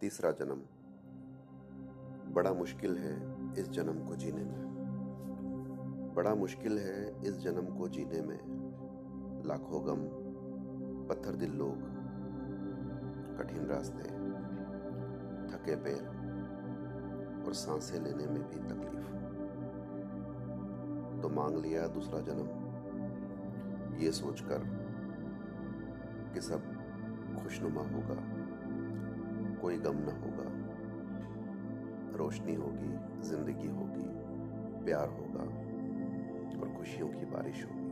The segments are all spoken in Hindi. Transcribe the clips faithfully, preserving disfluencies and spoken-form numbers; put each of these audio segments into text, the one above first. तीसरा जन्म। बड़ा मुश्किल है इस जन्म को जीने में, बड़ा मुश्किल है इस जन्म को जीने में। लाखों गम, पत्थर दिल लोग, कठिन रास्ते, थके पैर और सांसें लेने में भी तकलीफ। तो मांग लिया दूसरा जन्म ये सोचकर कि सब खुशनुमा होगा, कोई गम न होगा, रोशनी होगी, जिंदगी होगी, प्यार होगा और खुशियों की बारिश होगी।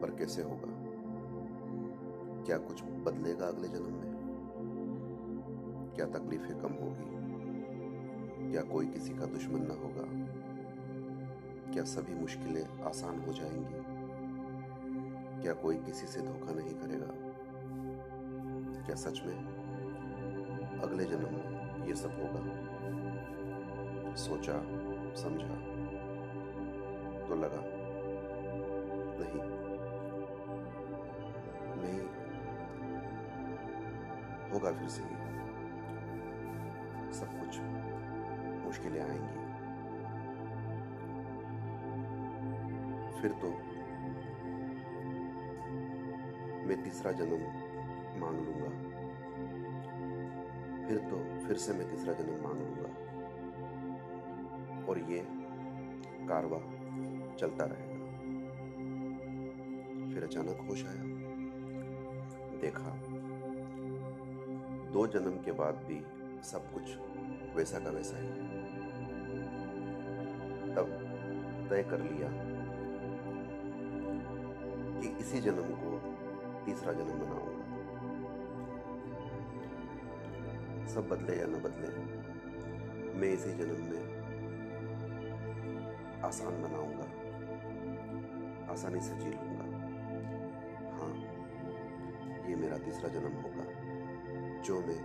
पर कैसे होगा? क्या कुछ बदलेगा अगले जन्म में? क्या तकलीफें कम होगी? क्या कोई किसी का दुश्मन न होगा? क्या सभी मुश्किलें आसान हो जाएंगी? क्या कोई किसी से धोखा नहीं करेगा? क्या सच में अगले जन्म में ये सब होगा? सोचा, समझा तो लगा नहीं, नहीं होगा। फिर से सब कुछ मुश्किलें आएंगी। फिर तो मैं तीसरा जन्म मांग लूंगा, फिर तो फिर से मैं तीसरा जन्म मांग लूंगा और ये कारवा चलता रहेगा। फिर अचानक होश आया, देखा दो जन्म के बाद भी सब कुछ वैसा का वैसा ही। तब तय कर लिया कि इसी जन्म को तीसरा जन्म बनाऊंगा। सब बदले या न बदले, मैं इसी जन्म में आसान बनाऊंगा, आसानी से जी लूंगा। हाँ, ये मेरा तीसरा जन्म होगा जो मैं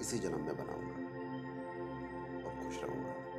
इसी जन्म में बनाऊंगा और खुश रहूंगा।